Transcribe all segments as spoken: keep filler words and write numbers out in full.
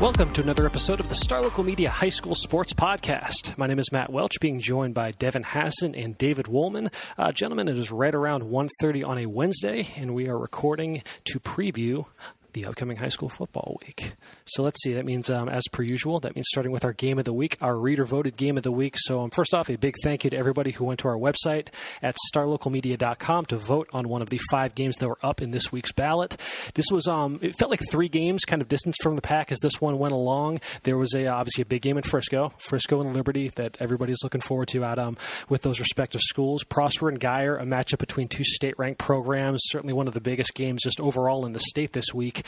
Welcome to another episode of the Star Local Media High School Sports Podcast. My name is Matt Welch, being joined by Devin Hassan and David Woolman. Uh, gentlemen, it is right around one thirty on a Wednesday, and we are recording to preview the upcoming high school football week. So let's see. That means, um, as per usual, that means starting with our game of the week, our reader-voted game of the week. So um, first off, a big thank you to everybody who went to our website at Star Local Media dot com to vote on one of the five games that were up in this week's ballot. This was, um, it felt like three games kind of distanced from the pack as this one went along. There was a obviously a big game in Frisco, Frisco and Liberty, that everybody's looking forward to out um, with those respective schools. Prosper and Guyer, a matchup between two state-ranked programs, certainly one of the biggest games just overall in the state this week.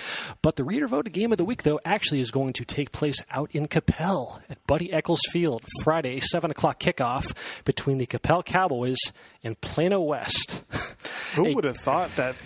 But the reader-voted game of the week, though, actually is going to take place out in Coppell at Buddy Echols Field, Friday, seven o'clock kickoff between the Coppell Cowboys and Plano West. Who a- would have thought that –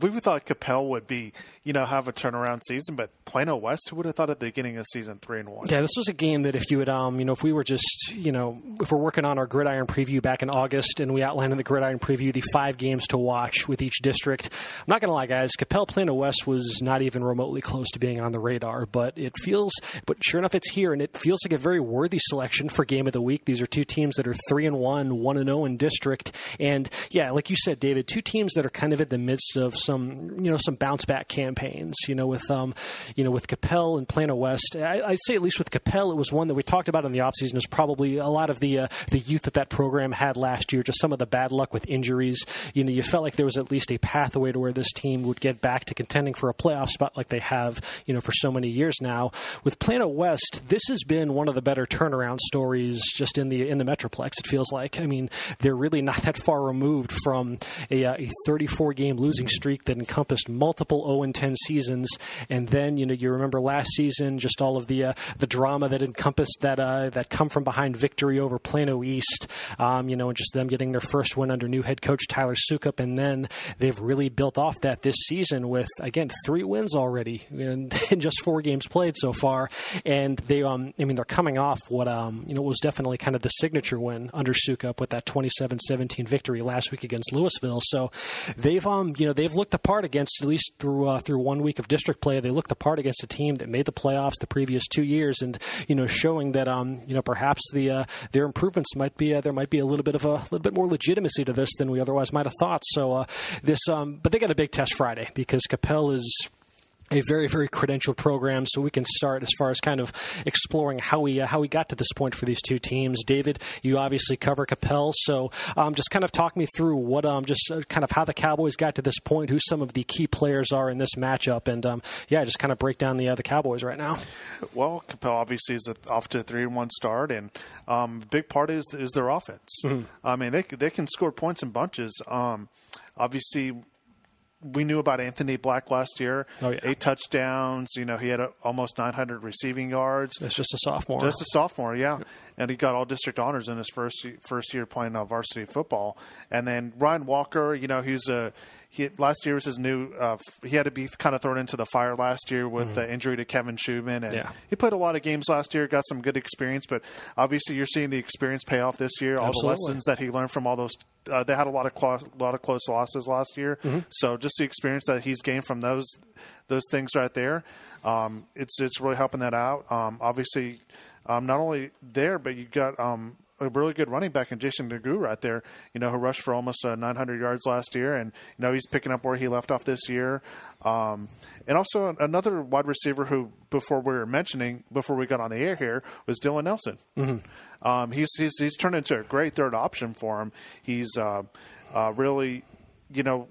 we thought Coppell would be, you know, have a turnaround season, but Plano West, who would have thought at the beginning of season three and one? Yeah, this was a game that if you would, um, you know, if we were just, you know, if we're working on our gridiron preview back in August and we outlined in the gridiron preview the five games to watch with each district, I'm not going to lie, guys, Coppell Plano West was not even remotely close to being on the radar, but it feels, but sure enough, it's here, and it feels like a very worthy selection for game of the week. These are two teams that are three and one, one and zero in district, and yeah, like you said, David, two teams that are kind of in the midst of some, you know, some bounce back camp. campaigns, you know, with, um, you know, with Coppell and Plano West. I, I'd say at least with Coppell, it was one that we talked about in the offseason. It was probably a lot of the uh, the youth that that program had last year, just some of the bad luck with injuries. You know, you felt like there was at least a pathway to where this team would get back to contending for a playoff spot like they have, you know, for so many years now. With Plano West, this has been one of the better turnaround stories just in the in the Metroplex, it feels like. I mean, they're really not that far removed from a, uh, a thirty-four game losing streak that encompassed multiple oh and ten seasons, and then you know you remember last season just all of the uh, the drama that encompassed that uh, that come from behind victory over Plano East, um, you know, and just them getting their first win under new head coach Tyler Sukup, and then they've really built off that this season with again three wins already and, and just four games played so far, and they um I mean they're coming off what um you know was definitely kind of the signature win under Sukup with that twenty-seven seventeen victory last week against Louisville, so they've um you know they've looked the part against at least through. Uh, through one week of district play, they looked the part against a team that made the playoffs the previous two years, and you know, showing that um, you know, perhaps the uh, their improvements might be uh, there might be a little bit of a little bit more legitimacy to this than we otherwise might have thought. So uh, this, um, but they got a big test Friday because Coppell is a very, very credentialed program, so we can start as far as kind of exploring how we uh, how we got to this point for these two teams. David, you obviously cover Coppell, so um, just kind of talk me through what um just kind of how the Cowboys got to this point, who some of the key players are in this matchup, and um, yeah, just kind of break down the uh, the Cowboys right now. Well, Coppell obviously is off to a three and one start, and um, a big part is is their offense. Mm-hmm. I mean, they they can score points in bunches. Um, obviously. We knew about Anthony Black last year. Oh, yeah. Eight touchdowns. You know, he had a, almost nine hundred receiving yards. It's just a sophomore. Just a sophomore, yeah. Yep. And he got all district honors in his first first year playing uh, varsity football. And then Ryan Walker, you know, he's a he, last year was his new. Uh, he had to be kind of thrown into the fire last year with mm-hmm. the injury to Kevin Schumann, and yeah. he played a lot of games last year. Got some good experience, but obviously you're seeing the experience pay off this year. All Absolutely. the lessons that he learned from all those. Uh, they had a lot of close, a lot of close losses last year, mm-hmm. so just the experience that he's gained from those those things right there, um, it's it's really helping that out. Um, obviously, um, not only there, but you got um, a really good running back in Jason DeGue right there. You know, who rushed for almost uh, nine hundred yards last year, and you know he's picking up where he left off this year. Um, and also another wide receiver who, before we were mentioning, before we got on the air here, was Dylan Nelson. Mm-hmm. Um, he's, he's he's turned into a great third option for him. He's uh, uh, really, you know,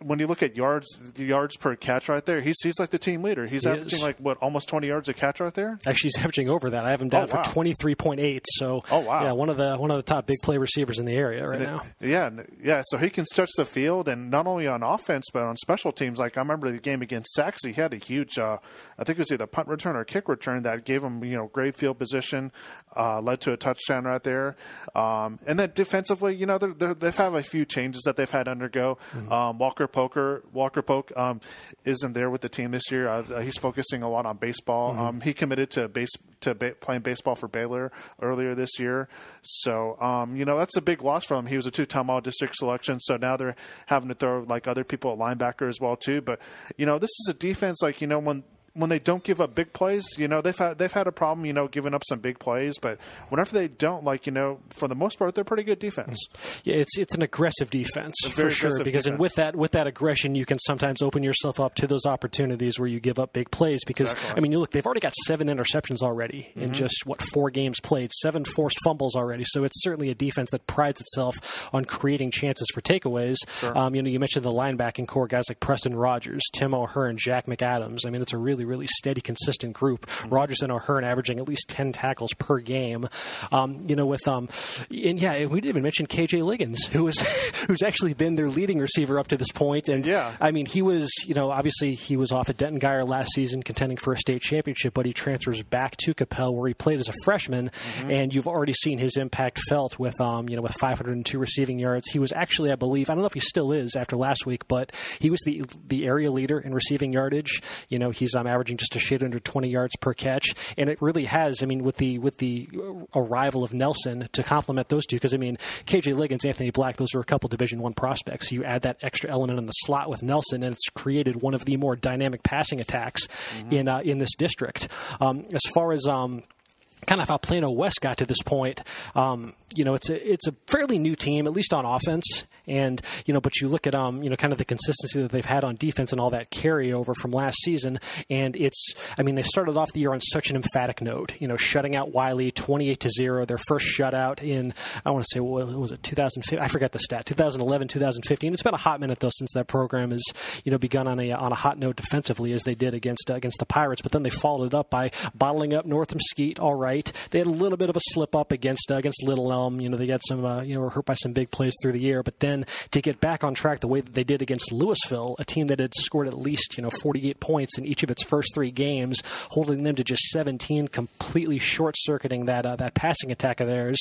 when you look at yards yards per catch right there, he's he's like the team leader. He's he averaging is. like, what, almost twenty yards a catch right there? Actually, he's averaging over that. I have him down oh, wow. for twenty-three point eight. So, oh, wow. yeah, one of the one of the top big play receivers in the area right it, now. Yeah, yeah. So he can stretch the field, and not only on offense but on special teams. Like, I remember the game against Sachse, he had a huge, uh, I think it was either punt return or kick return that gave him, you know, great field position, uh, led to a touchdown right there. Um, and then defensively, you know, they're, they're, they've had a few changes that they've had undergo. Mm-hmm. Um, Walker Poker, Walker Poke um, isn't there with the team this year. Uh, he's focusing a lot on baseball. Mm-hmm. Um, he committed to base to ba- playing baseball for Baylor earlier this year. So, um, you know, that's a big loss for him. He was a two-time All-District selection, so now they're having to throw, like, other people at linebacker as well, too. But, you know, this is a defense, like, you know, when – when they don't give up big plays, you know, they've had, they've had a problem, you know, giving up some big plays. But whenever they don't, like, you know, for the most part, they're pretty good defense. Yeah, it's it's an aggressive defense for sure. Because and with that with that aggression, you can sometimes open yourself up to those opportunities where you give up big plays. Because, exactly. I mean, you look, they've already got seven interceptions already mm-hmm. in just, what, four games played, seven forced fumbles already. So it's certainly a defense that prides itself on creating chances for takeaways. Sure. Um, you know, you mentioned the linebacking core, guys like Preston Rogers, Tim O'Hearn, Jack McAdams. I mean, it's a really really steady, consistent group. Mm-hmm. Rogers and O'Hearn averaging at least ten tackles per game. Um, you know, with um, and yeah, we didn't even mention K J Liggins, who is who's actually been their leading receiver up to this point. And yeah. I mean, he was, you know, obviously he was off at Denton Guyer last season, contending for a state championship, but he transfers back to Coppell where he played as a freshman. Mm-hmm. And you've already seen his impact felt with um, you know, with five hundred two receiving yards. He was actually, I believe, I don't know if he still is after last week, but he was the the area leader in receiving yardage. You know, he's I'm averaging just a shade under twenty yards per catch. And it really has, I mean, with the with the arrival of Nelson to complement those two, because, I mean, K J Liggins, Anthony Black, those are a couple Division I prospects. So you add that extra element in the slot with Nelson, and it's created one of the more dynamic passing attacks mm-hmm. in uh, in this district. Um, as far as um, kind of how Plano West got to this point, um, you know, it's a, it's a fairly new team, at least on offense. And, you know, but you look at, um, you know, kind of the consistency that they've had on defense and all that carryover from last season. And it's, I mean, they started off the year on such an emphatic note, you know, shutting out Wiley twenty-eight to zero, their first shutout in, I want to say, what was it, two thousand fifteen? I forgot the stat, two thousand eleven, two thousand fifteen. It's been a hot minute, though, since that program has, you know, begun on a on a hot note defensively as they did against uh, against the Pirates. But then they followed it up by bottling up North Mesquite, all right. They had a little bit of a slip up against, uh, against Little Elm. You know, they got some, uh, you know, were hurt by some big plays through the year. But then to get back on track the way that they did against Louisville, a team that had scored at least, you know, forty-eight points in each of its first three games, holding them to just seventeen, completely short-circuiting that uh, that passing attack of theirs.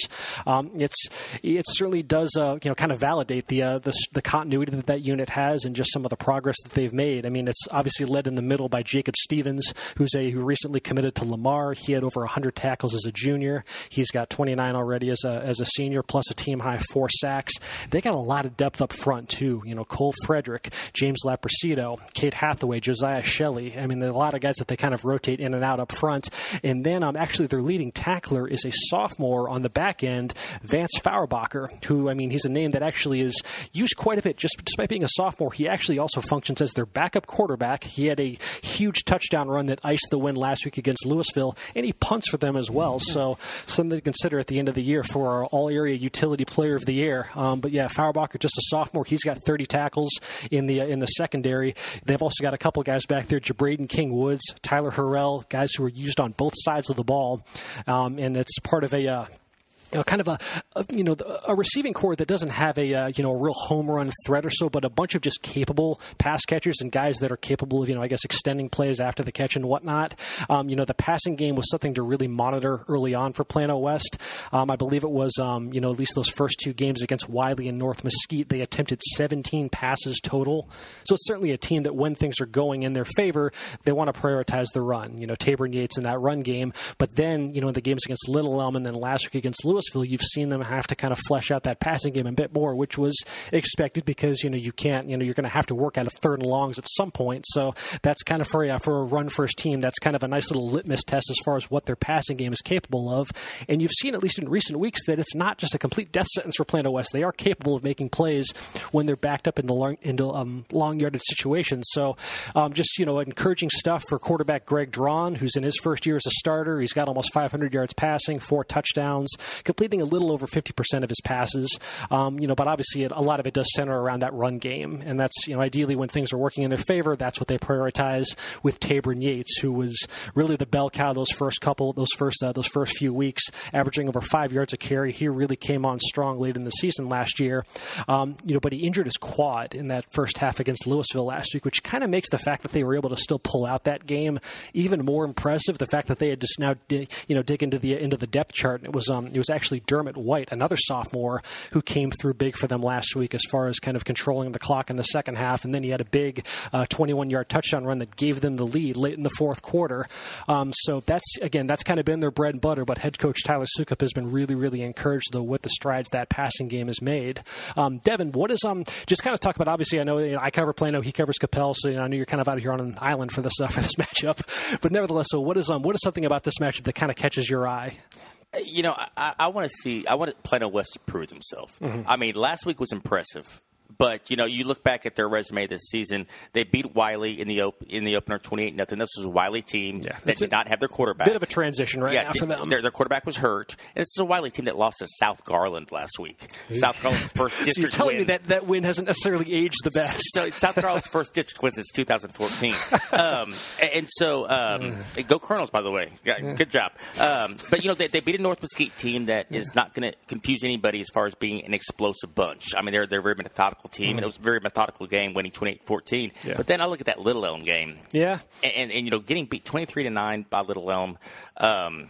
Um, it's it certainly does, uh, you know, kind of validate the, uh, the the continuity that that unit has and just some of the progress that they've made. I mean, it's obviously led in the middle by Jacob Stevens, who's a who recently committed to Lamar. He had over one hundred tackles as a junior. He's got twenty-nine already as a as a senior, plus a team-high four sacks. They got a lot of depth up front, too. You know, Cole Frederick, James Laprecido, Kate Hathaway, Josiah Shelley. I mean, there are a lot of guys that they kind of rotate in and out up front. And then um, actually their leading tackler is a sophomore on the back end, Vance Fauerbacher, who, I mean, he's a name that actually is used quite a bit. Just despite being a sophomore, he actually also functions as their backup quarterback. He had a huge touchdown run that iced the win last week against Louisville, and he punts for them as well. So something to consider at the end of the year for our all-area utility player of the year. Um, but, yeah, Fauerbacher, just a sophomore, he's got thirty tackles in the uh, in the secondary. They've also got a couple guys back there, Jabraden King-Woods, Tyler Harrell, guys who are used on both sides of the ball, um, and it's part of a uh, you know, kind of a, a you know a receiving corps that doesn't have a uh, you know a real home run threat or so, but a bunch of just capable pass catchers and guys that are capable of you know I guess extending plays after the catch and whatnot. Um, you know the passing game was something to really monitor early on for Plano West. Um, I believe it was um, you know at least those first two games against Wiley and North Mesquite they attempted seventeen passes total. So it's certainly a team that when things are going in their favor, they want to prioritize the run. You know Tabern Yates in that run game, but then you know in the games against Little Elm and then last week against Louis. You've seen them have to kind of flesh out that passing game a bit more, which was expected because, you know, you can't, you know, you're going to have to work out of third and longs at some point. So that's kind of for, yeah, for a run-first team, that's kind of a nice little litmus test as far as what their passing game is capable of. And you've seen, at least in recent weeks, that it's not just a complete death sentence for Plano West. They are capable of making plays when they're backed up into long, into, um, long-yarded situations. So um, just, you know, encouraging stuff for quarterback Greg Drawn, who's in his first year as a starter. He's got almost five hundred yards passing, four touchdowns. completing a little over fifty percent of his passes, um, you know, but obviously it, a lot of it does center around that run game. And that's, you know, ideally when things are working in their favor, that's what they prioritize with Tabern Yates, who was really the bell cow those first couple, those first, uh, those first few weeks, averaging over five yards a carry. He really came on strong late in the season last year, um, you know, but he injured his quad in that first half against Louisville last week, which kind of makes the fact that they were able to still pull out that game even more impressive. The fact that they had just now, dig, you know, dig into the into the depth chart, and it was um, it was actually Dermot White, another sophomore, who came through big for them last week as far as kind of controlling the clock in the second half, and then he had a big uh, twenty-one-yard touchdown run that gave them the lead late in the fourth quarter. Um, so that's again, that's kind of been their bread and butter. But head coach Tyler Sukup has been really, really encouraged though with the strides that passing game has made. Um, Devin, what is um just kind of talk about? Obviously, I know, you know I cover Plano, he covers Coppell, so you know, I know you're kind of out here on an island for this uh, for this matchup. But nevertheless, so what is um what is something about this matchup that kind of catches your eye? You know, I, I want to see. I want Plano West to prove themselves. Mm-hmm. I mean, last week was impressive. But, you know, you look back at their resume this season, they beat Wiley in the op- in the opener twenty-eight nothing. This was a Wiley team yeah, that did a, not have their quarterback. Bit of a transition right yeah, now did, for them. Their, their quarterback was hurt. And this is a Wiley team that lost to South Garland last week. South Garland's first district win. So you're telling win. me that, that win hasn't necessarily aged the best. So South Garland's first district win since two thousand fourteen. um, and, and so, um, go Colonels, by the way. Yeah, good job. Um, but, you know, they, they beat a North Mesquite team that yeah. is not going to confuse anybody as far as being an explosive bunch. I mean, they're, they're very methodical team, mm-hmm. and it was a very methodical game, winning twenty-eight fourteen. Yeah. But then I look at that Little Elm game. Yeah. And, and, and you know, getting beat twenty-three to nine by Little Elm. Um,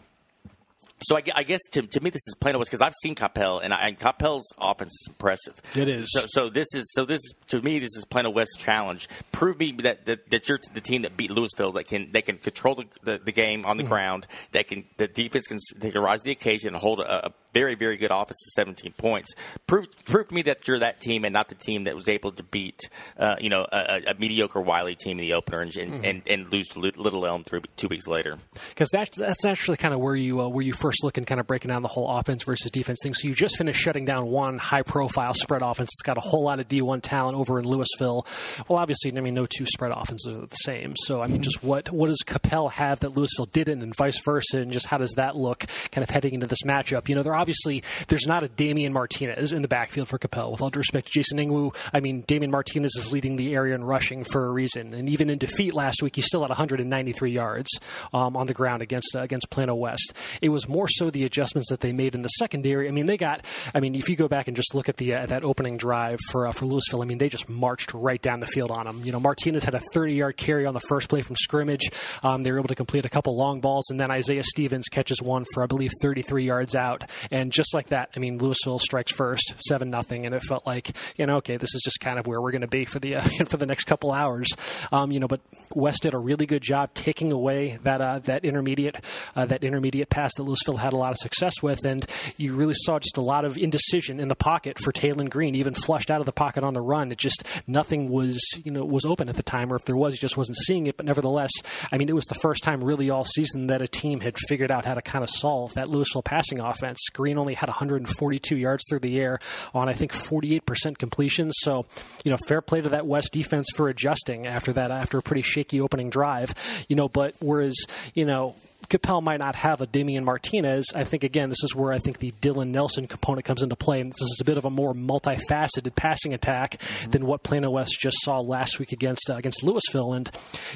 so I, I guess to, to me this is Plano West because I've seen Coppell, and, I, and Coppell's offense is impressive. It is. So, so this is so this to me this is Plano West's challenge. Prove me that, that, that you're the team that beat Louisville that can that can control the, the, the game on the mm-hmm. ground. That can the defense can they can rise to the occasion and hold a, a very, very good offense to seventeen points. Prove, prove to me that you're that team and not the team that was able to beat, uh, you know, a, a mediocre Wiley team in the opener and and, mm-hmm. and, and lose to Little Elm through two weeks later. Because that's that's actually kind of where you uh, where you first look and kind of breaking down the whole offense versus defense thing. So you just finished shutting down one high-profile spread offense. It's got a whole lot of D one talent over in Louisville. Well, obviously, I mean, no two spread offenses are the same. So I mean, mm-hmm. just what what does Coppell have that Louisville didn't, and vice versa, and just how does that look kind of heading into this matchup? You know, there are. Obviously, there's not a Damian Martinez in the backfield for Coppell. With all due respect to Jason Ngwu, I mean, Damian Martinez is leading the area in rushing for a reason. And even in defeat last week, he still had one hundred ninety-three yards um, on the ground against uh, against Plano West. It was more so the adjustments that they made in the secondary. I mean, they got. I mean, if you go back and just look at the uh, that opening drive for uh, for Louisville, I mean, they just marched right down the field on them. You know, Martinez had a thirty-yard carry on the first play from scrimmage. Um, they were able to complete a couple long balls, and then Isaiah Stevens catches one for I believe thirty-three yards out. And just like that, I mean, Louisville strikes first, seven nothing, and it felt like, you know, okay, this is just kind of where we're going to be for the uh, for the next couple hours, um, you know. But West did a really good job taking away that uh, that intermediate uh, that intermediate pass that Louisville had a lot of success with, and you really saw just a lot of indecision in the pocket for Taylon Green, even flushed out of the pocket on the run. It just nothing was you know was open at the time, or if there was, he just wasn't seeing it. But nevertheless, I mean, it was the first time really all season that a team had figured out how to kind of solve that Louisville passing offense. Green only had one hundred forty-two yards through the air on, I think, forty-eight percent completion. So, you know, fair play to that West defense for adjusting after that, after a pretty shaky opening drive, you know, but whereas, you know, Coppell might not have a Damian Martinez. I think, again, this is where I think the Dylan Nelson component comes into play, and this is a bit of a more multifaceted passing attack mm-hmm. than what Plano West just saw last week against uh, against Louisville. And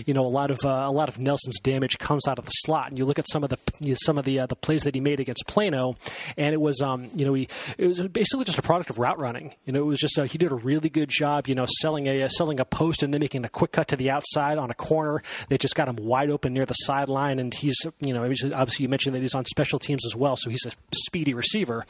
you know, a lot of uh, a lot of Nelson's damage comes out of the slot. And you look at some of the you know, some of the uh, the plays that he made against Plano, and it was um you know he it was basically just a product of route running. You know, it was just uh, he did a really good job. You know, selling a uh, selling a post and then making a quick cut to the outside on a corner that just got him wide open near the sideline, and he's You know, obviously you mentioned that he's on special teams as well, so he's a speedy receiver,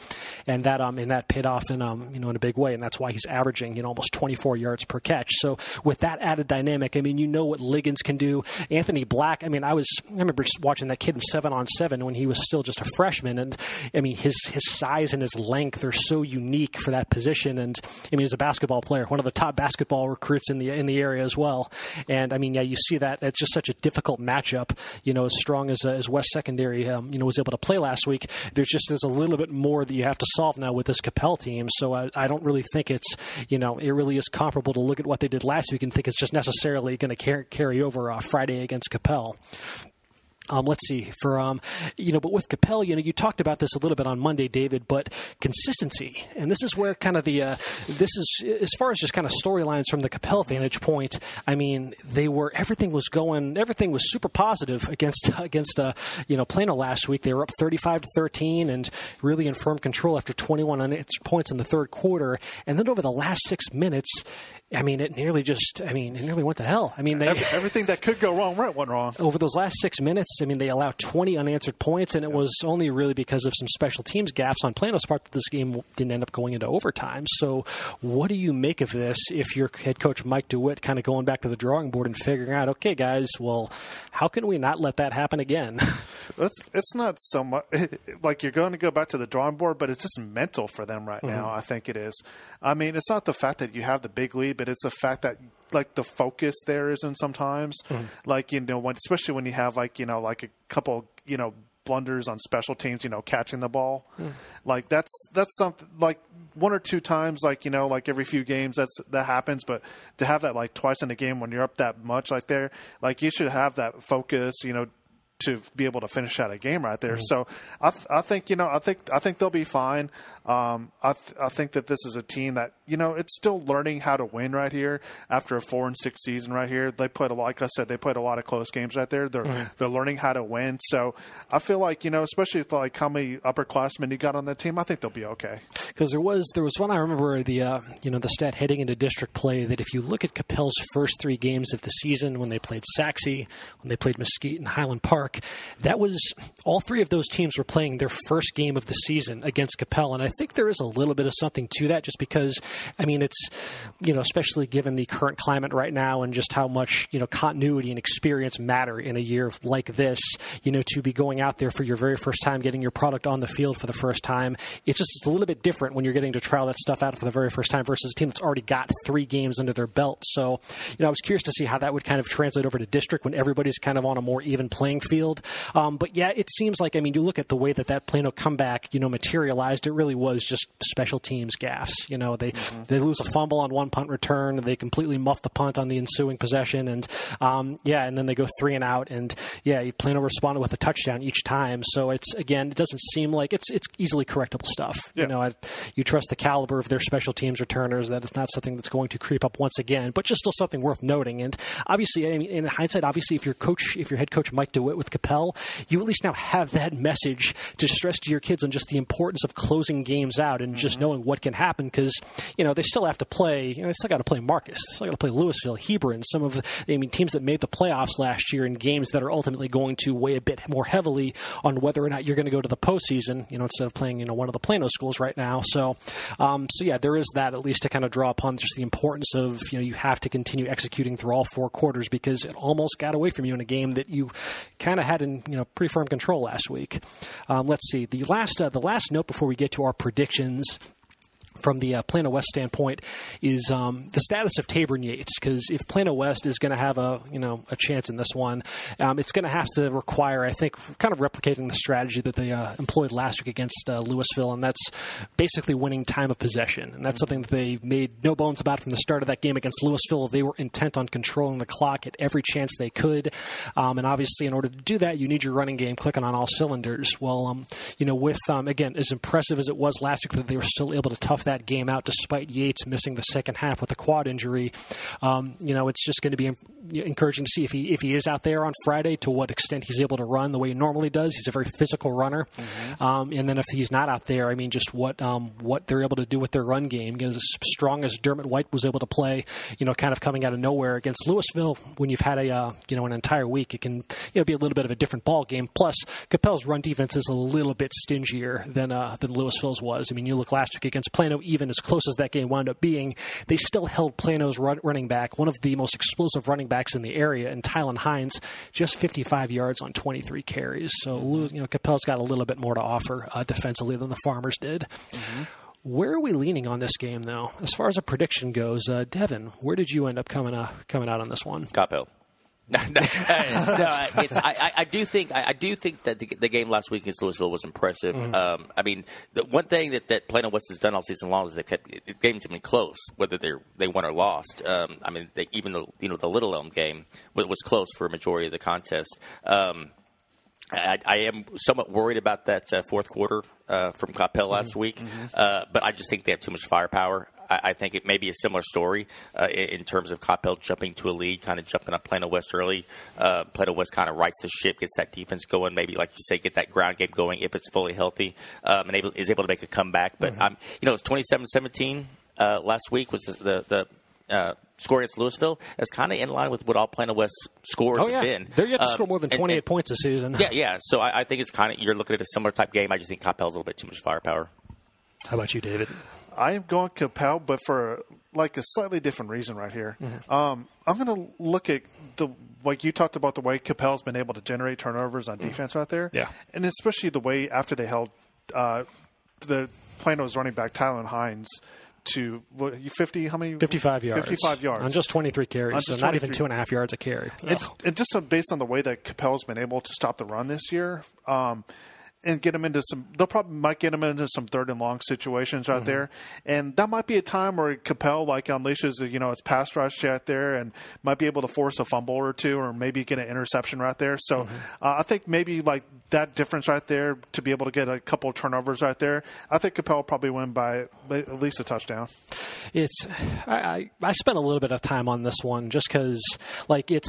and that um and that paid off in um you know in a big way, and that's why he's averaging you know almost twenty-four yards per catch. So with that added dynamic, I mean, you know what Liggins can do. Anthony Black, I mean, I was I remember just watching that kid in seven on seven when he was still just a freshman, and I mean his his size and his length are so unique for that position, and I mean he's a basketball player, one of the top basketball recruits in the in the area as well, and I mean yeah you see that it's just such a difficult matchup, you know, as strong as a as West secondary, um, you know, was able to play last week. There's just there's a little bit more that you have to solve now with this Coppell team. So I, I don't really think it's, you know, it really is comparable to look at what they did last week and think it's just necessarily going to car- carry over uh, Friday against Coppell. Um, let's see, for, um, you know, but with Coppell, you know, you talked about this a little bit on Monday, David, but consistency. And this is where kind of the, uh, this is, as far as just kind of storylines from the Coppell vantage point, I mean, they were, everything was going, everything was super positive against, against, uh, you know, Plano last week. They were up thirty-five to thirteen and really in firm control after twenty-one unanswered points in the third quarter. And then over the last six minutes, I mean, it nearly just, I mean, it nearly went to hell. I mean, they, everything that could go wrong went wrong. Over those last six minutes, I mean, they allowed twenty unanswered points, and it was only really because of some special teams gaffes on Plano's part that this game didn't end up going into overtime. So what do you make of this if you're head coach Mike DeWitt kind of going back to the drawing board and figuring out, okay, guys, well, how can we not let that happen again? It's, it's not so much – like you're going to go back to the drawing board, but it's just mental for them right now, mm-hmm. I think it is. I mean, it's not the fact that you have the big lead, but it's the fact that – like the focus there isn't sometimes, mm-hmm. like, you know, when, especially when you have like, you know, like a couple, you know, blunders on special teams, you know, catching the ball, mm. like that's, that's something like one or two times, like, you know, like every few games that's, that happens, but to have that like twice in a game when you're up that much, like there, like you should have that focus, you know, to be able to finish out a game right there. Mm-hmm. So I, th- I think, you know, I think, I think they'll be fine. Um, I, th- I think that this is a team that, you know, it's still learning how to win right here after a four and six season right here. They played a lot, like I said, they played a lot of close games right there. They're, mm-hmm. they're learning how to win. So I feel like, you know, especially with like how many upperclassmen you got on that team, I think they'll be okay. Cause there was, there was one, I remember the, uh, you know, the stat heading into district play that if you look at Coppell's first three games of the season, when they played Sachse, when they played Mesquite and Highland Park, that was all three of those teams were playing their first game of the season against Coppell. And I think there is a little bit of something to that just because, I mean, it's, you know, especially given the current climate right now and just how much, you know, continuity and experience matter in a year like this, you know, to be going out there for your very first time, getting your product on the field for the first time. It's just it's a little bit different when you're getting to trial that stuff out for the very first time versus a team that's already got three games under their belt. So, you know, I was curious to see how that would kind of translate over to district when everybody's kind of on a more even playing field. Field. Um, but yeah, it seems like, I mean, you look at the way that that Plano comeback, you know, materialized, it really was just special teams gaffes. You know, they, mm-hmm. they lose a fumble on one punt return, they completely muff the punt on the ensuing possession. And um, yeah, and then they go three and out and yeah, Plano responded with a touchdown each time. So it's, again, it doesn't seem like it's, it's easily correctable stuff. Yeah. You know, I, you trust the caliber of their special teams returners, that it's not something that's going to creep up once again, but just still something worth noting. And obviously, I mean, in hindsight, obviously if your coach, if your head coach, Mike DeWitt, with Coppell, you at least now have that message to stress to your kids on just the importance of closing games out and mm-hmm. just knowing what can happen because, you know, they still have to play, you know, they still got to play Marcus, they still got to play Louisville, Hebron, some of the, I mean, teams that made the playoffs last year in games that are ultimately going to weigh a bit more heavily on whether or not you're going to go to the postseason, you know, instead of playing, you know, one of the Plano schools right now. So, um, so yeah, there is that at least to kind of draw upon just the importance of, you know, you have to continue executing through all four quarters because it almost got away from you in a game that you kind of had in, you know, pretty firm control last week. Um, let's see. The last uh, the last note before we get to our predictions from the uh, Plano West standpoint is um, the status of Tabern Yates, because if Plano West is going to have a, you know, a chance in this one, um, it's going to have to require, I think, kind of replicating the strategy that they uh, employed last week against uh, Louisville, and that's basically winning time of possession. And that's mm-hmm. something that they made no bones about from the start of that game against Louisville. They were intent on controlling the clock at every chance they could. Um, and obviously, in order to do that, you need your running game clicking on all cylinders. Well, um, you know, with, um, again, as impressive as it was last week that they were still able to tough that game out despite Yates missing the second half with a quad injury. Um, you know, it's just going to be encouraging to see if he if he is out there on Friday, to what extent he's able to run the way he normally does. He's a very physical runner. Mm-hmm. Um, and then if he's not out there, I mean, just what um, what they're able to do with their run game. As strong as Dermot White was able to play, you know, kind of coming out of nowhere against Louisville, when you've had a uh, you know an entire week, it can, you know, be a little bit of a different ball game. Plus, Coppell's run defense is a little bit stingier than uh, than Louisville's was. I mean, you look last week against Plano, even as close as that game wound up being, they still held Plano's run, running back, one of the most explosive running backs in the area, and Tylan Hines, just fifty-five yards on twenty-three carries. So, you know, Coppell's got a little bit more to offer uh, defensively than the Farmers did. Mm-hmm. Where are we leaning on this game, though? As far as a prediction goes, uh, Devin, where did you end up coming uh, coming out on this one? Coppell. no, no, no it's, I, I do think I, I do think that the, the game last week against Louisville was impressive. Mm-hmm. Um, I mean, the one thing that, that Plano West has done all season long is they kept it, games have been close, whether they they won or lost. Um, I mean, they, even the, you know the Little Elm game was, was close for a majority of the contest. Um, I, I am somewhat worried about that uh, fourth quarter uh, from Coppell last mm-hmm. week, mm-hmm. uh, but I just think they have too much firepower. I, I think it may be a similar story uh, in, in terms of Coppell jumping to a lead, kind of jumping on Plano West early. Uh, Plano West kind of rights the ship, gets that defense going, maybe, like you say, get that ground game going if it's fully healthy, um, and able, is able to make a comeback. But, mm-hmm. I'm, you know, it's twenty-seven seventeen uh, last week was the the, the uh, score against Louisville. That's kind of in line with what all Plano West scores oh, yeah. have been. They're yet to um, score more than twenty-eight and, and, points this season. Yeah, yeah. So I, I think it's kind of, you're looking at a similar type game. I just think Coppell's a little bit too much firepower. How about you, David? I am going Coppell, but for like a slightly different reason right here. Mm-hmm. Um, I'm going to look at the, like you talked about, the way Coppell's been able to generate turnovers on mm-hmm. defense right there. Yeah. And especially the way after they held uh, the Plano's running back, Tylen Hines, to what, fifty, how many? fifty-five yards. fifty-five yards. On just twenty-three carries, just so not even two and a half yards a carry. And, oh. and just based on the way that Coppell's been able to stop the run this year, um, and get them into some, they'll probably might get them into some third and long situations right mm-hmm. there. And that might be a time where Coppell, like, unleashes, you know, its pass rush out there and might be able to force a fumble or two or maybe get an interception right there. So mm-hmm. uh, I think maybe, like, that difference right there to be able to get a couple of turnovers right there, I think Coppell probably win by at least a touchdown. It's, I, I, I spent a little bit of time on this one just because, like, it's,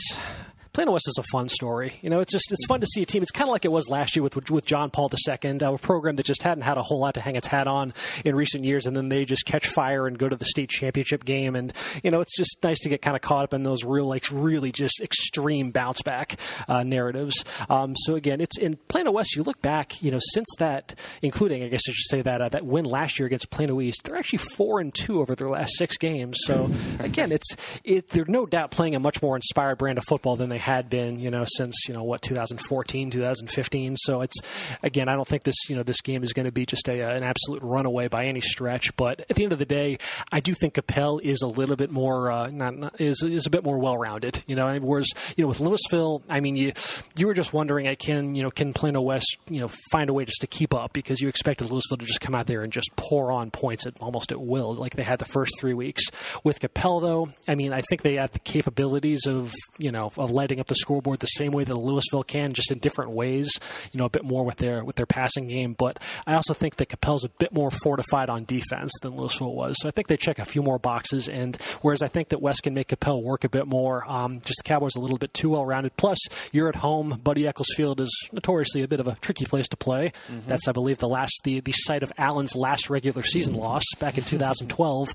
Plano West is a fun story. You know, it's just, it's fun to see a team. It's kind of like it was last year with with John Paul the Second, a program that just hadn't had a whole lot to hang its hat on in recent years, and then they just catch fire and go to the state championship game. And, you know, it's just nice to get kind of caught up in those real, like, really just extreme bounce back uh, narratives. Um, so, again, it's in Plano West. You look back, you know, since that, including, I guess I should say that, uh, that win last year against Plano East, they're actually four and two over their last six games. So, again, it's it, they're no doubt playing a much more inspired brand of football than they had been, you know, since, you know, what, two thousand fourteen, two thousand fifteen. So it's, again, I don't think this, you know, this game is going to be just a, an absolute runaway by any stretch. But at the end of the day, I do think Coppell is a little bit more, uh, not, not is is a bit more well-rounded. You know, whereas, you know, with Louisville, I mean, you you were just wondering, I can, you know, can Plano West, you know, find a way just to keep up, because you expected Louisville to just come out there and just pour on points at almost at will, like they had the first three weeks. With Coppell, though, I mean, I think they have the capabilities of, you know, of letting up the scoreboard the same way that Louisville can, just in different ways, you know, a bit more with their with their passing game. But I also think that Coppell's a bit more fortified on defense than Louisville was. So I think they check a few more boxes, and whereas I think that West can make Coppell work a bit more, um, just the Cowboys a little bit too well-rounded. Plus, you're at home. Buddy Echols Field is notoriously a bit of a tricky place to play. Mm-hmm. That's, I believe, the last the, the site of Allen's last regular season loss back in two thousand twelve.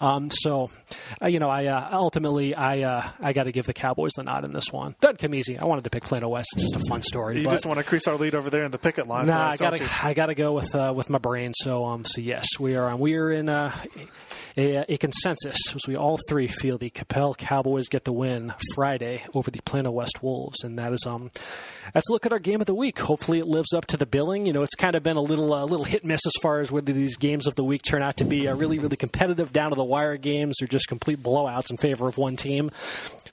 Um, so, uh, you know, I uh, ultimately, I uh, I got to give the Cowboys the nod in this one. Doesn't come easy. I wanted to pick Plano West. It's just a fun story. You just want to increase our lead over there in the picket line. Nah, us, I gotta, I gotta go with uh, with my brain. So, um, so yes, we are. Um, we are in uh, a, a consensus as we all three feel the Coppell Cowboys get the win Friday over the Plano West Wolves, and that is um, let's look at our game of the week. Hopefully, it lives up to the billing. You know, it's kind of been a little a uh, little hit miss as far as whether these games of the week turn out to be a really really competitive down to the wire games or just complete blowouts in favor of one team.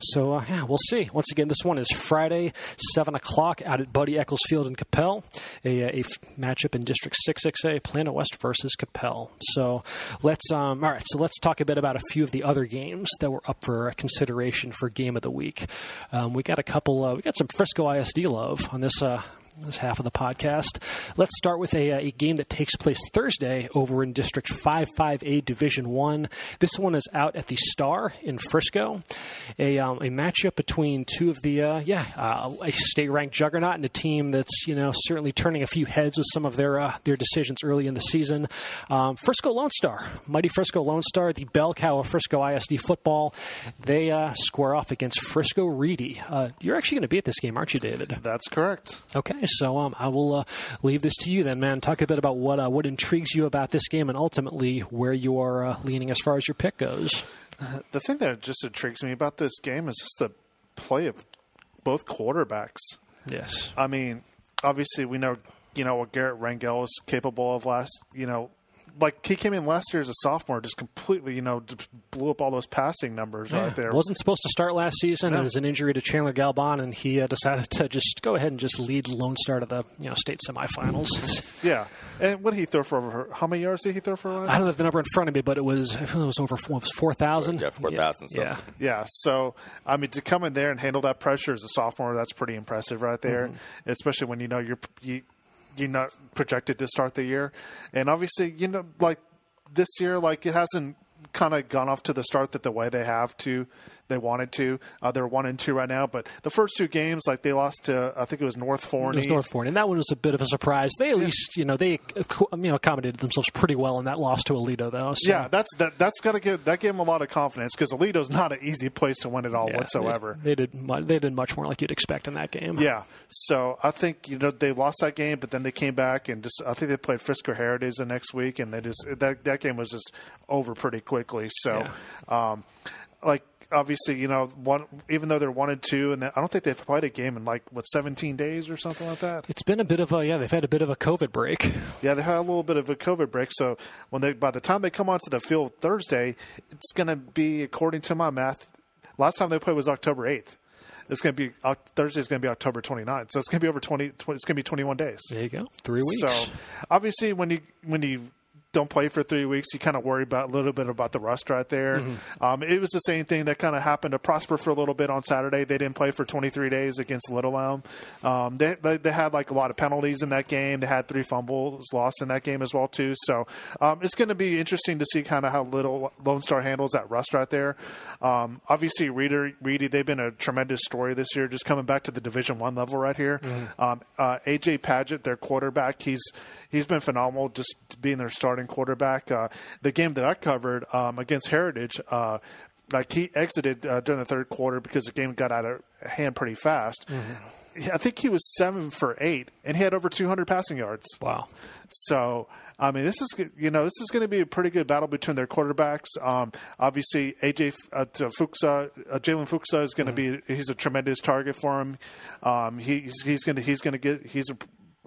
So uh, yeah, we'll see. Once again, this one is Friday, seven o'clock out at Buddy Echols Field in Coppell, a, a matchup in District six six A, Plano West versus Coppell. So let's um, all right. So let's talk a bit about a few of the other games that were up for consideration for Game of the Week. Um, we got a couple. Uh, we got some Frisco I S D love on this. Uh, That's half of the podcast. Let's start with a, a game that takes place Thursday over in District five five A Division one. This one is out at the Star in Frisco. A, um, a matchup between two of the, uh, yeah, uh, a state-ranked juggernaut and a team that's, you know, certainly turning a few heads with some of their uh, their decisions early in the season. Um, Frisco Lone Star, mighty Frisco Lone Star, the bell cow of Frisco I S D football. They uh, square off against Frisco Reedy. Uh, you're actually going to be at this game, aren't you, David? That's correct. Okay. So um, I will uh, leave this to you then, man. Talk a bit about what uh, what intrigues you about this game and ultimately where you are uh, leaning as far as your pick goes. Uh, the thing that just intrigues me about this game is just the play of both quarterbacks. Yes. I mean, obviously we know, you know, what Garrett Rangel is capable of last, you know, like he came in last year as a sophomore, just completely, you know, blew up all those passing numbers yeah. right there. Wasn't supposed to start last season. No. It was an injury to Chandler Galban, and he uh, decided to just go ahead and just lead Lone Star to the, you know, state semifinals. yeah. And what did he throw for over? How many yards did he throw for? Last year? I don't have the number in front of me, but it was it was over four thousand. Yeah, four thousand. Yeah. Something. Yeah. So I mean, to come in there and handle that pressure as a sophomore, that's pretty impressive right there, mm-hmm. especially when you know you're. You, You're not projected to start the year. And obviously, you know, like this year, like it hasn't kind of gone off to the start that the way they have to, they wanted to. Uh, they're one and two right now. But the first two games, like they lost to, I think it was North Forney. It was North Forney. And that one was a bit of a surprise. They at yeah. least, you know, they you know accommodated themselves pretty well in that loss to Alito, though. So. Yeah, that's that, that's got to give that gave them a lot of confidence because Alito's not an easy place to win at all yeah, whatsoever. They, they did they did much more like you'd expect in that game. Yeah. So I think you know they lost that game, but then they came back and just I think they played Frisco Heritage the next week, and they just that that game was just over pretty quickly. So, yeah. um, like. Obviously, you know, one, even though they're one and two, and they, I don't think they've played a game in like what seventeen days or something like that. It's been a bit of a yeah. They've had a bit of a COVID break. Yeah, they had a little bit of a COVID break. So when they by the time they come onto the field Thursday, it's going to be according to my math. Last time they played was October eighth. It's going to be Thursday. Is going to be October twenty-ninth. So it's going to be over twenty. It's going to be twenty-one days. There you go. Three weeks. So obviously, when you when you. don't play for three weeks, you kind of worry about a little bit about the rust right there. Mm-hmm. Um, it was the same thing that kind of happened to Prosper for a little bit on Saturday. They didn't play for twenty-three days against Little Elm. Um, they, they they had like a lot of penalties in that game. They had three fumbles lost in that game as well too. So um, it's going to be interesting to see kind of how Little Lone Star handles that rust right there. Um, obviously, Reedy, Reedy, they've been a tremendous story this year, just coming back to the Division One level right here. Mm-hmm. Um, uh, A J Paget, their quarterback, he's he's been phenomenal just being their starting quarterback. Uh, the game that I covered um, against Heritage, uh, like he exited uh, during the third quarter because the game got out of hand pretty fast. Mm-hmm. I think he was seven for eight, and he had over two hundred passing yards. Wow! So I mean, this is you know this is going to be a pretty good battle between their quarterbacks. Um, obviously, A J uh, Fuchsa, uh, Jalen Fuchsa is going to mm-hmm. be he's a tremendous target for him. Um, he, he's he's going to he's going to get he's a,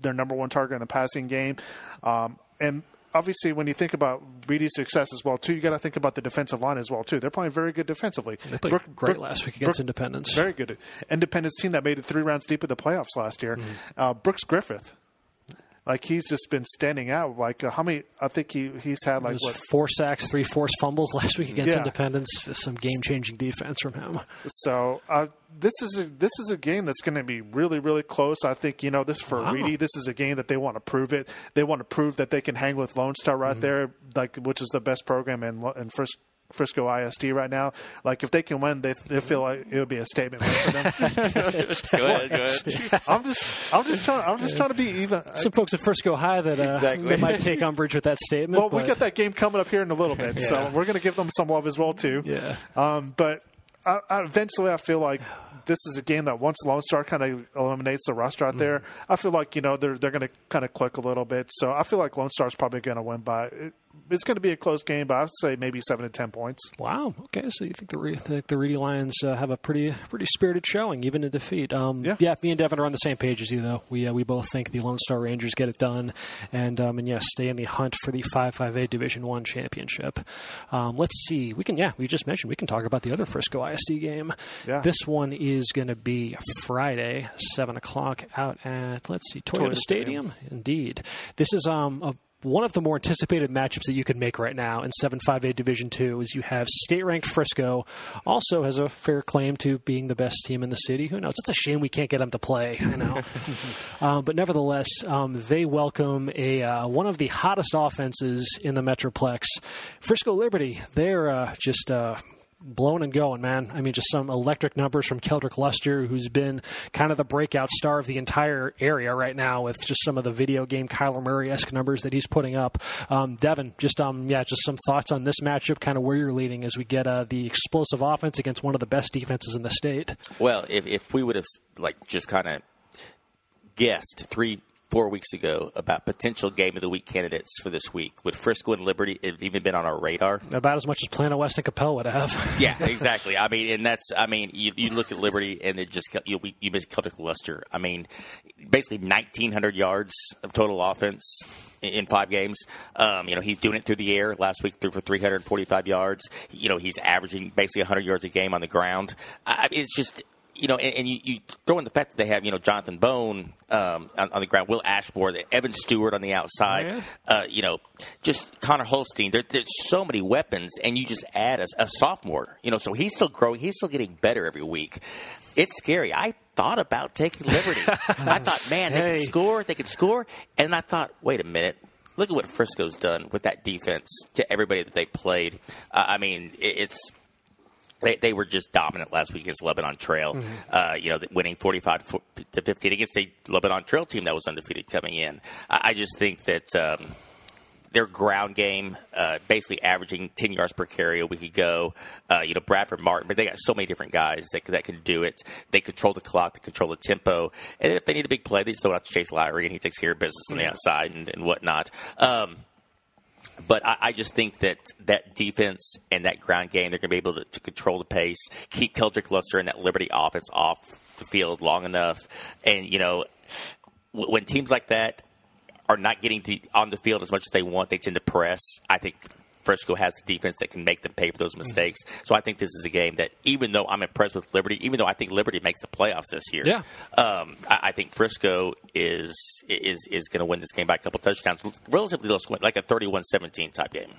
their number one target in the passing game, um, and. Obviously, when you think about Reedy's success as well, too, you got to think about the defensive line as well, too. They're playing very good defensively. They played Brooke, great Brooke, last week against Brooke, Independence. Very good. Independence team that made it three rounds deep of the playoffs last year. Mm-hmm. Uh, Brooks Griffith. Like, he's just been standing out. Like, uh, how many – I think he, he's had, like, what? Four sacks, three forced fumbles last week against yeah. Independence. Just some game-changing defense from him. So, uh, this is a, this is a game that's going to be really, really close. I think, you know, this for wow. Reedy, this is a game that they want to prove it. They want to prove that they can hang with Lone Star right mm-hmm. there, like which is the best program in, in Frisco. Frisco I S D right now. Like, if they can win, they, they feel like it would be a statement win for them. go ahead, go ahead. I'm just, I'm just trying, I'm just trying to be even. Some I, folks at Frisco High that uh, exactly. they might take umbrage with that statement. Well, but... we got that game coming up here in a little bit, yeah. so we're going to give them some love as well too. Yeah. Um, but I, I, eventually, I feel like this is a game that once Lone Star kind of eliminates the rust out there, mm. I feel like you know they're they're going to kind of click a little bit. So I feel like Lone Star's probably going to win by. It, It's going to be a close game, but I'd say maybe seven to ten points. Wow. Okay. So you think the Re- the, the Reedy Lions uh, have a pretty pretty spirited showing, even in defeat. Um, yeah. yeah. Me and Devin are on the same page as you, though. We uh, we both think the Lone Star Rangers get it done, and um, and yes, yeah, stay in the hunt for the five five A Division One championship. Um, let's see. We can yeah. We just mentioned we can talk about the other Frisco I S D game. Yeah. This one is going to be Friday, seven o'clock out at let's see Toyota, Toyota Stadium. Stadium. Indeed. This is um a. One of the more anticipated matchups that you can make right now in seven five A Division two is you have state-ranked Frisco, also has a fair claim to being the best team in the city. Who knows? It's a shame we can't get them to play, you know. um, but nevertheless, um, they welcome a uh, one of the hottest offenses in the Metroplex. Frisco Liberty, they're uh, just... Uh, blowing and going, man. I mean, just some electric numbers from Keldrick Luster, who's been kind of the breakout star of the entire area right now with just some of the video game Kyler Murray-esque numbers that he's putting up. Um, Devin, just um, yeah, just some thoughts on this matchup, kind of where you're leading as we get uh, the explosive offense against one of the best defenses in the state. Well, if, if we would have like just kind of guessed three four weeks ago about potential Game of the Week candidates for this week. Would Frisco and Liberty have even been on our radar? About as much as Plano West and Coppell would have. Yeah, exactly. I mean, and that's, I mean, you, you look at Liberty and it just, you know, you missed Celtic Luster. I mean, basically nineteen hundred yards of total offense in five games. Um, you know, he's doing it through the air. Last week threw for three hundred forty-five yards. You know, he's averaging basically one hundred yards a game on the ground. I, it's just, you know, and, and you, you throw in the fact that they have, you know, Jonathan Bone um, on, on the ground, Will Ashmore, Evan Stewart on the outside, oh, yeah. uh, you know, just Connor Holstein. There, there's so many weapons, and you just add a, a sophomore, you know, so he's still growing. He's still getting better every week. It's scary. I thought about taking Liberty. I thought, man, hey. they could score, they could score. And I thought, wait a minute. Look at what Frisco's done with that defense to everybody that they played. Uh, I mean, it, it's – They, they were just dominant last week against Lebanon Trail, mm-hmm. uh, you know, winning forty-five to fifteen against a Lebanon Trail team that was undefeated coming in. I, I just think that um, their ground game, uh, basically averaging ten yards per carry a week ago, uh, you know, Bradford Martin, but they got so many different guys that, that can do it. They control the clock. They control the tempo. And if they need a big play, they still have to chase Lowry, and he takes care of business mm-hmm. on the outside and, and whatnot. Um But I, I just think that that defense and that ground game, they're going to be able to, to control the pace, keep Keldrick Luster and that Liberty offense off the field long enough. And, you know, w- when teams like that are not getting to, on the field as much as they want, they tend to press. I think Frisco has the defense that can make them pay for those mistakes. Mm-hmm. So I think this is a game that, even though I'm impressed with Liberty, even though I think Liberty makes the playoffs this year, yeah. um, I, I think Frisco is is is going to win this game by a couple touchdowns, relatively low score, like a thirty-one seventeen type game.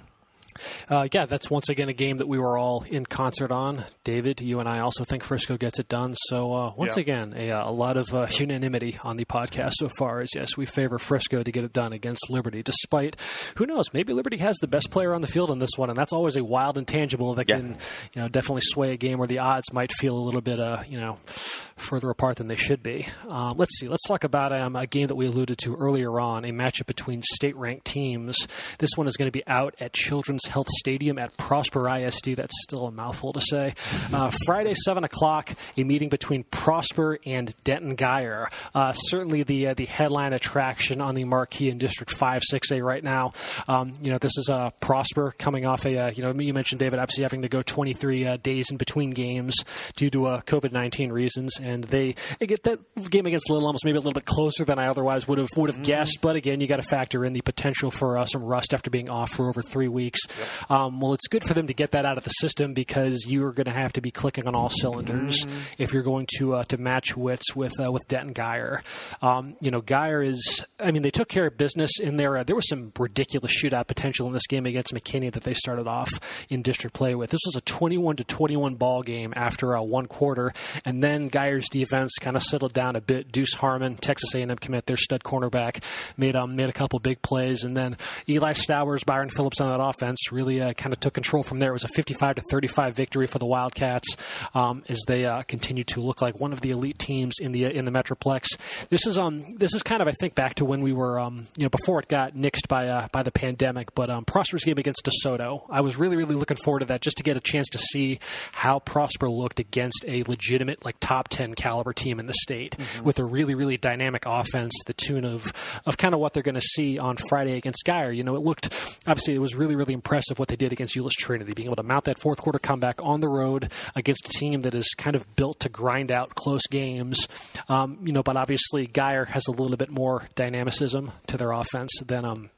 Uh, yeah, that's once again a game that we were all in concert on. David, you and I also think Frisco gets it done. So uh, once yeah. again, a, a lot of uh, unanimity on the podcast so far is, yes, we favor Frisco to get it done against Liberty, despite, who knows, maybe Liberty has the best player on the field in this one, and that's always a wild intangible that yeah. can, you know, definitely sway a game where the odds might feel a little bit, uh, you know, further apart than they should be. Um, let's see. Let's talk about um, a game that we alluded to earlier on, a matchup between state-ranked teams. This one is going to be out at Children's Health Stadium at Prosper I S D. That's still a mouthful to say. Uh, Friday, seven o'clock, a meeting between Prosper and Denton Guyer. Uh, certainly the uh, the headline attraction on the marquee in District five six A right now. Um, you know, this is uh, Prosper coming off a, uh, you know, you mentioned, David, obviously having to go twenty-three uh, days in between games due to uh, COVID nineteen reasons. And they, they get that game against Little Elm was maybe a little bit closer than I otherwise would have, would have mm-hmm. guessed. But again, you got to factor in the potential for uh, some rust after being off for over three weeks. Yep. Um, well, it's good for them to get that out of the system because you are going to have to be clicking on all cylinders mm-hmm. if you're going to uh, to match wits with uh, with Denton Guyer. Um, you know, Guyer is, I mean, they took care of business in there. Uh, there was some ridiculous shootout potential in this game against McKinney that they started off in district play with. This was a twenty-one to twenty-one ball game after uh, one quarter, and then Guyer's defense kind of settled down a bit. Deuce Harmon, Texas A and M commit, their stud cornerback, made um, made a couple big plays, and then Eli Stowers, Byron Phillips on that offense really uh, kind of took control from there. It was a fifty-five to thirty-five victory for the Wildcats um, as they uh, continue to look like one of the elite teams in the in the Metroplex. This is um this is kind of, I think, back to when we were um you know before it got nixed by uh, by the pandemic. But um, Prosper's game against DeSoto, I was really really looking forward to that just to get a chance to see how Prosper looked against a legitimate like top ten caliber team in the state mm-hmm. with a really really dynamic offense. The tune of of kind of what they're going to see on Friday against Guyer. You know, it looked obviously it was really really impressive. Impressive what they did against Euless Trinity, being able to mount that fourth quarter comeback on the road against a team that is kind of built to grind out close games. Um, you know, but obviously Guyer has a little bit more dynamicism to their offense than um,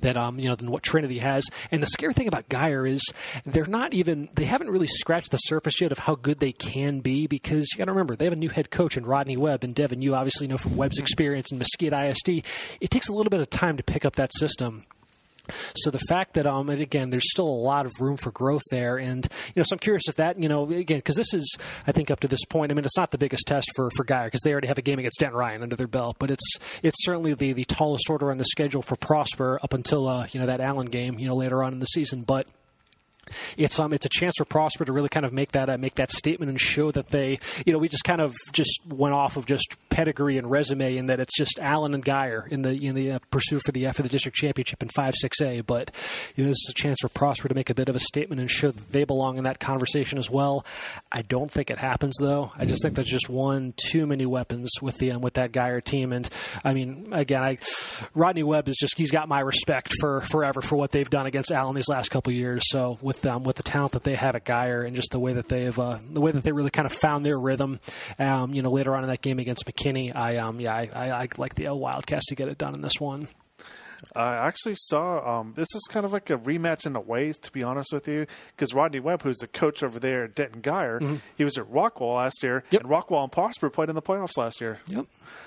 than um, you know than what Trinity has. And the scary thing about Guyer is they're not even they haven't really scratched the surface yet of how good they can be because you got to remember they have a new head coach in Rodney Webb and Devin. You obviously know from Webb's experience in Mesquite I S D, it takes a little bit of time to pick up that system. So the fact that, um, and again, there's still a lot of room for growth there. And, you know, so I'm curious if that, you know, again, because this is, I think up to this point, I mean, it's not the biggest test for, for Guyer because they already have a game against Denton Ryan under their belt, but it's it's certainly the, the tallest order on the schedule for Prosper up until, uh, you know, that Allen game, you know, later on in the season. But It's um, it's a chance for Prosper to really kind of make that uh, make that statement and show that they, you know, we just kind of just went off of just pedigree and resume, and that it's just Allen and Guyer in the in the uh, pursuit for the uh, for the district championship in five six A. But you know, this is a chance for Prosper to make a bit of a statement and show that they belong in that conversation as well. I don't think it happens though. I just think there's just one too many weapons with the um, with that Guyer team, and I mean, again, I Rodney Webb is just he's got my respect for forever for what they've done against Allen these last couple of years. So with them, with the talent that they have at Guyer and just the way that they have, uh, the way that they really kind of found their rhythm, um, you know, later on in that game against McKinney, I, um, yeah, I, I, I like the L Wildcats to get it done in this one. I actually saw um, this is kind of like a rematch in a ways, to be honest with you, because Rodney Webb, who's the coach over there at Denton Guyer, mm-hmm. he was at Rockwall last year, yep. and Rockwall and Prosper played in the playoffs last year. Yep.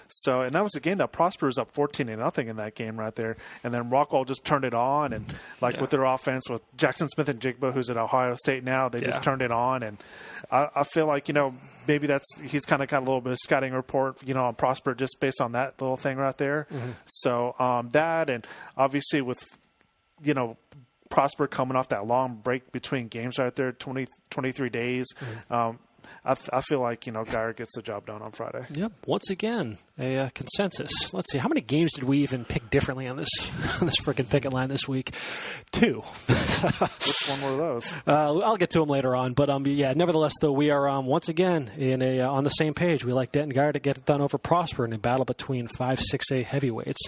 So, and that was a game that Prosper was up fourteen to nothing in that game right there, and then Rockwall just turned it on, and like yeah. with their offense with Jackson Smith and Jigba, who's at Ohio State now, they yeah. just turned it on, and I, I feel like you know. Maybe that's he's kind of got a little bit of scouting report, you know, on Prosper just based on that little thing right there. Mm-hmm. So um, that and obviously with, you know, Prosper coming off that long break between games right there, twenty, twenty-three days. Mm-hmm. Um, I, th- I feel like, you know, Guyer gets the job done on Friday. Yep. Once again, a uh, consensus. Let's see. How many games did we even pick differently on this on this freaking picket line this week? Two. Which one were those? Uh, I'll get to them later on. But, um, yeah, nevertheless, though, we are, um, once again, in a uh, on the same page. We like Denton Guyer to get it done over Prosper in a battle between five six A heavyweights.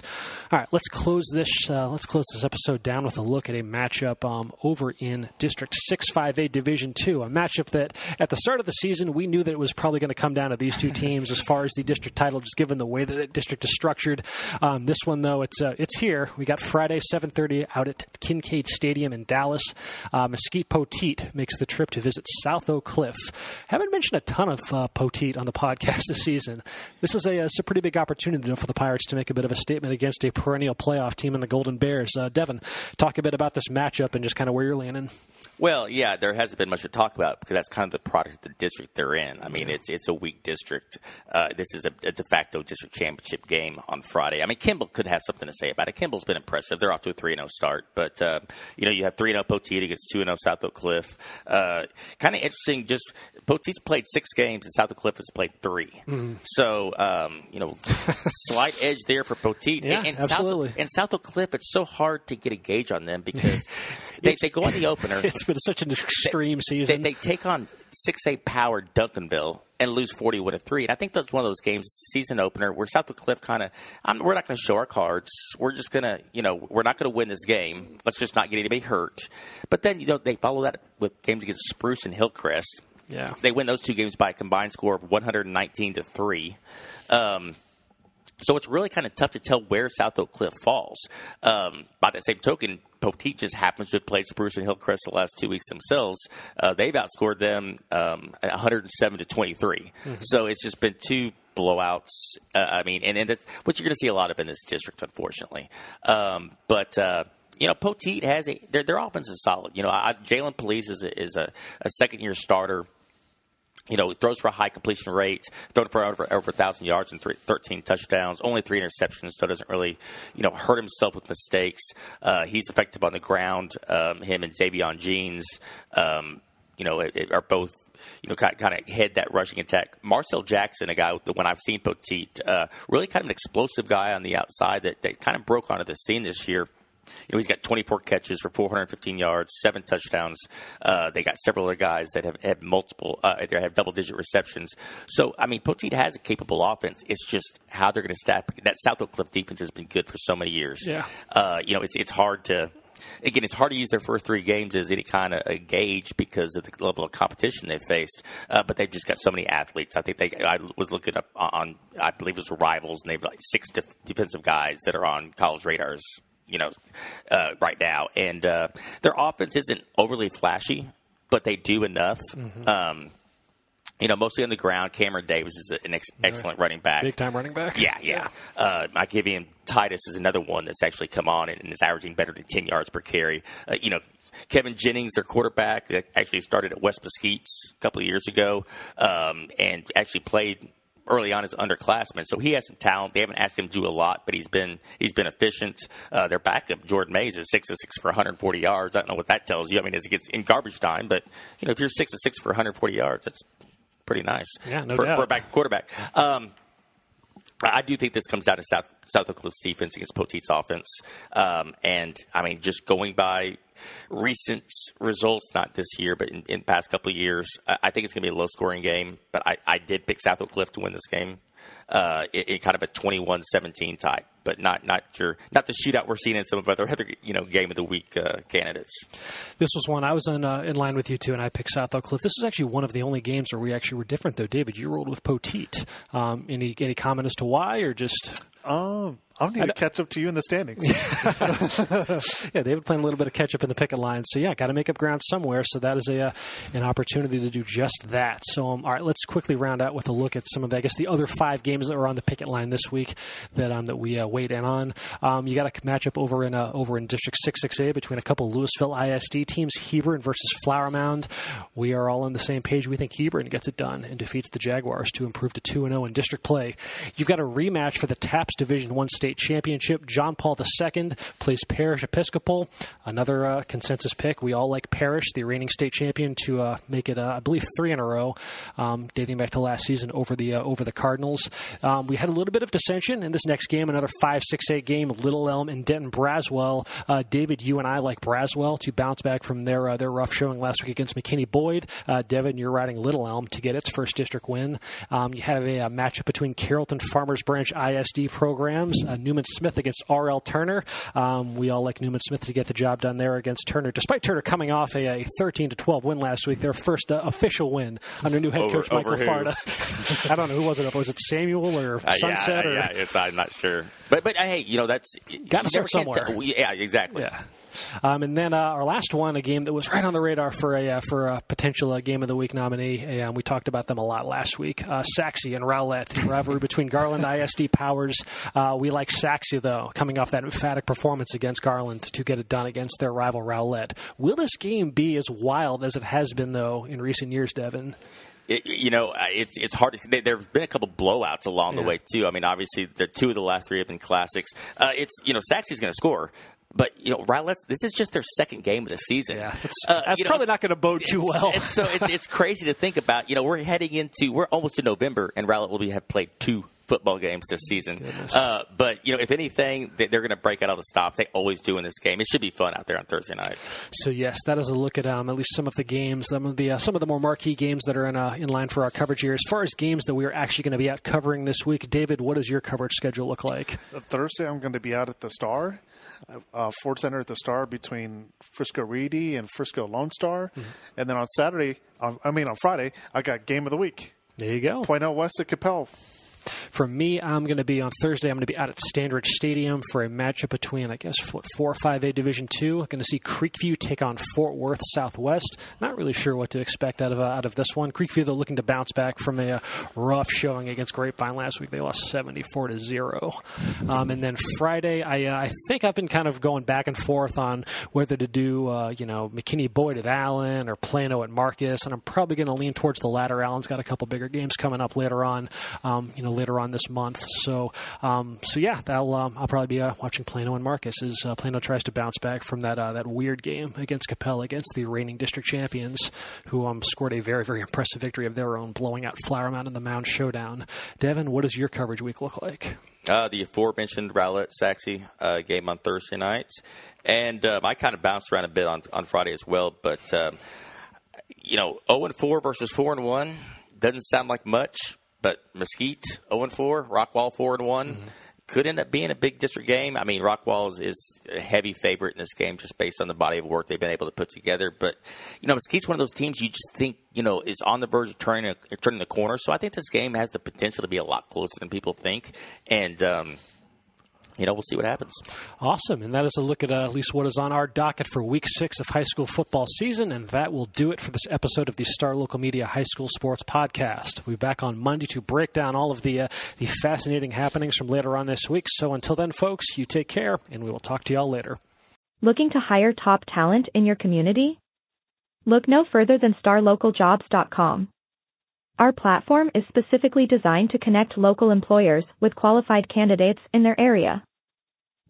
All right. Let's close this uh, Let's close this episode down with a look at a matchup um, over in District six five A Division two, a matchup that at the start of the season, we knew that it was probably going to come down to these two teams as far as the district title, just given the way that the district is structured. Um, this one, though, it's uh, it's here. We got Friday, seven thirty out at Kincaid Stadium in Dallas. Uh, Mesquite Poteet makes the trip to visit South Oak Cliff. Haven't mentioned a ton of uh, Poteet on the podcast this season. This is a, a, a pretty big opportunity for the Pirates to make a bit of a statement against a perennial playoff team in the Golden Bears. Uh, Devin, talk a bit about this matchup and just kind of where you're landing. Well, yeah, there hasn't been much to talk about because that's kind of the product of the district they're in. I mean, it's it's a weak district. Uh, this is a, a de facto district championship game on Friday. I mean, Kimball could have something to say about it. Kimball's been impressive. They're off to a three and oh start. But, uh, you know, you have three and oh Poteet against two and oh South Oak Cliff. Uh, kind of interesting, just Poteet's played six games and South Oak Cliff has played three. Mm-hmm. So, um, you know, slight edge there for Poteet. Yeah, and, and absolutely. South, and South Oak Cliff, it's so hard to get a gauge on them because they, they go on the opener. It's been such an extreme they, season. They, they take on six A powered Duncanville and lose forty-one to three. And I think that's one of those games, season opener, where South Oak Cliff kind of, we're not going to show our cards. We're just going to, you know, we're not going to win this game. Let's just not get anybody hurt. But then, you know, they follow that with games against Spruce and Hillcrest. Yeah. They win those two games by a combined score of one nineteen to three. Um, so it's really kind of tough to tell where South Oak Cliff falls. Um, by that same token, Poteet just happens to play Spruce and Hillcrest the last two weeks themselves. Uh, they've outscored them um, one oh seven to twenty-three. Mm-hmm. So it's just been two blowouts. Uh, I mean, and, and that's what you're going to see a lot of in this district, unfortunately. Um, but uh, you know, Poteet has a their, their offense is solid. You know, Jalen Police is a, is a, a second year starter. You know, throws for a high completion rate, thrown for over, over one thousand yards and three, thirteen touchdowns, only three interceptions, so doesn't really, you know, hurt himself with mistakes. Uh, he's effective on the ground. Um, him and Xavion Jeans, um, you know, it, it are both, you know, kind, kind of head that rushing attack. Marcel Jackson, a guy, the one I've seen, Poteet, uh, really kind of an explosive guy on the outside that, that kind of broke onto the scene this year. You know, he's got twenty-four catches for four fifteen yards, seven touchdowns. Uh, they got several other guys that have had multiple, uh, they have double-digit receptions. So, I mean, Poteet has a capable offense. It's just how they're going to stack. That South Oak Cliff defense has been good for so many years. Yeah. Uh, you know, it's it's hard to. Again, it's hard to use their first three games as any kind of a gauge because of the level of competition they faced. Uh, but they've just got so many athletes. I think they. I was looking up on, I believe it was Rivals, and they've like six def- defensive guys that are on college radars. You know, uh, right now, and uh, their offense isn't overly flashy, but they do enough. Mm-hmm. Um, you know, mostly on the ground. Cameron Davis is an ex- excellent running back, big time running back. Yeah, yeah. yeah. Uh, Mike Vivian Titus is another one that's actually come on and, and is averaging better than ten yards per carry. Uh, you know, Kevin Jennings, their quarterback, that actually started at West Mesquite a couple of years ago, um, and actually played. early on as an underclassman, so he has some talent. They haven't asked him to do a lot, but he's been he's been efficient. Uh, their backup, Jordan Mays, is six of six for one hundred forty yards. I don't know what that tells you. I mean, as it gets in garbage time, but you know, if you're six of six for one hundred forty yards, that's pretty nice. Yeah, no for, doubt. for a back quarterback. Um, I do think this comes down to South South Oklahoma's defense against Poteet's offense, um, and I mean, just going by recent results, not this year, but in, in past couple of years, I think it's going to be a low-scoring game. But I, I did pick South Oak Cliff to win this game uh, in, in kind of a twenty-one seventeen type, but not not your not the shootout we're seeing in some of other other you know game of the week uh, candidates. This was one I was in uh, in line with you too, and I picked South Oak Cliff. This was actually one of the only games where we actually were different, though. David, you rolled with Poteet. Um, any any comment as to why, or just? Um, I'll need to catch up to you in the standings. Yeah, they've been playing a little bit of catch up in the picket line. So, yeah, got to make up ground somewhere. So that is a uh, an opportunity to do just that. So, um, all right, let's quickly round out with a look at some of, the, I guess, the other five games that were on the picket line this week that um, that we uh, weighed in on. Um, you got a matchup over in uh, over in District six six A between a couple Louisville I S D teams, Hebron versus Flower Mound. We are all on the same page. We think Hebron gets it done and defeats the Jaguars to improve to two and oh in district play. You've got a rematch for the Taps Division I State Championship. John Paul the Second plays Parish Episcopal. Another uh, consensus pick. We all like Parish, the reigning state champion, to uh, make it, uh, I believe, three in a row, um, dating back to last season over the uh, over the Cardinals. Um, we had a little bit of dissension in this next game, another five six A game, Little Elm and Denton Braswell. Uh, David, you and I like Braswell to bounce back from their uh, their rough showing last week against McKinney Boyd. Uh, Devin, you're riding Little Elm to get its first district win. Um, you have a, a matchup between Carrollton Farmers Branch I S D programs, uh, Newman Smith against R L Turner. Um, we all like Newman Smith to get the job done there against Turner, despite Turner coming off a thirteen to twelve win last week, their first uh, official win under new head over, coach Michael Farda. I don't know who was it up. Was it Samuel or uh, Sunset? Yeah, or? yeah it's, I'm not sure. But, but hey, you know, that's got to start somewhere. T- yeah, exactly. Yeah. Um, and then uh, our last one, a game that was right on the radar for a uh, for a potential uh, game of the week nominee. Um, we talked about them a lot last week. Uh, Sachse and Rowlett, the rivalry between Garland I S D Powers. Uh, we like Sachse though, coming off that emphatic performance against Garland to get it done against their rival Rowlett. Will this game be as wild as it has been though in recent years, Devin? It, you know, it's it's hard. To, there have been a couple blowouts along yeah. the way too. I mean, obviously the two of the last three have been classics. Uh, it's you know Sachse's going to score. But, you know, Rowlett, this is just their second game of the season. Yeah, it's, uh, that's you know, probably it's, not going to bode too well. It's, so it's, it's crazy to think about. You know, we're heading into – we're almost in November, and Rowlett will be, have played two football games this season. Uh, but, you know, if anything, they, they're going to break out all the stops. They always do in this game. It should be fun out there on Thursday night. So, yes, that is a look at um, at least some of the games, some of the, uh, some of the more marquee games that are in, uh, in line for our coverage here. As far as games that we are actually going to be out covering this week, David, what does your coverage schedule look like? Thursday, I'm going to be out at the Star. Uh, Ford Center at the Star between Frisco Reedy and Frisco Lone Star. Mm-hmm. And then on Saturday, on, I mean on Friday, I got Game of the Week. There you go. Plano West at Coppell. For me, I'm going to be on Thursday. I'm going to be out at Standridge Stadium for a matchup between, I guess, four or five A Division Two. I'm going to see Creekview take on Fort Worth Southwest. Not really sure what to expect out of uh, out of this one. Creekview, though, looking to bounce back from a uh, rough showing against Grapevine last week. They lost seventy-four to zero. Um, and then Friday, I uh, I think I've been kind of going back and forth on whether to do uh, you know McKinney Boyd at Allen or Plano at Marcus, and I'm probably going to lean towards the latter. Allen's got a couple bigger games coming up later on. Um, you know later on. On this month, so um, so yeah, that'll um, I'll probably be uh, watching Plano and Marcus as uh, Plano tries to bounce back from that uh, that weird game against Coppell against the reigning district champions, who um, scored a very very impressive victory of their own, blowing out Flower Mound in the Mound Showdown. Devin, what does your coverage week look like? Uh, the aforementioned Rowlett Sachse uh, game on Thursday nights, and um, I kind of bounced around a bit on on Friday as well, but um, you know, zero and four versus four and one doesn't sound like much. But Mesquite, oh and four, Rockwall, four and one, mm-hmm. could end up being a big district game. I mean, Rockwall is, is a heavy favorite in this game just based on the body of work they've been able to put together. But, you know, Mesquite's one of those teams you just think, you know, is on the verge of turning, a, turning the corner. So I think this game has the potential to be a lot closer than people think. And, um, you know, we'll see what happens. Awesome. And that is a look at uh, at least what is on our docket for week six of high school football season. And that will do it for this episode of the Star Local Media High School Sports Podcast. We'll be back on Monday to break down all of the, uh, the fascinating happenings from later on this week. So until then, folks, you take care, and we will talk to y'all later. Looking to hire top talent in your community? Look no further than star local jobs dot com. Our platform is specifically designed to connect local employers with qualified candidates in their area.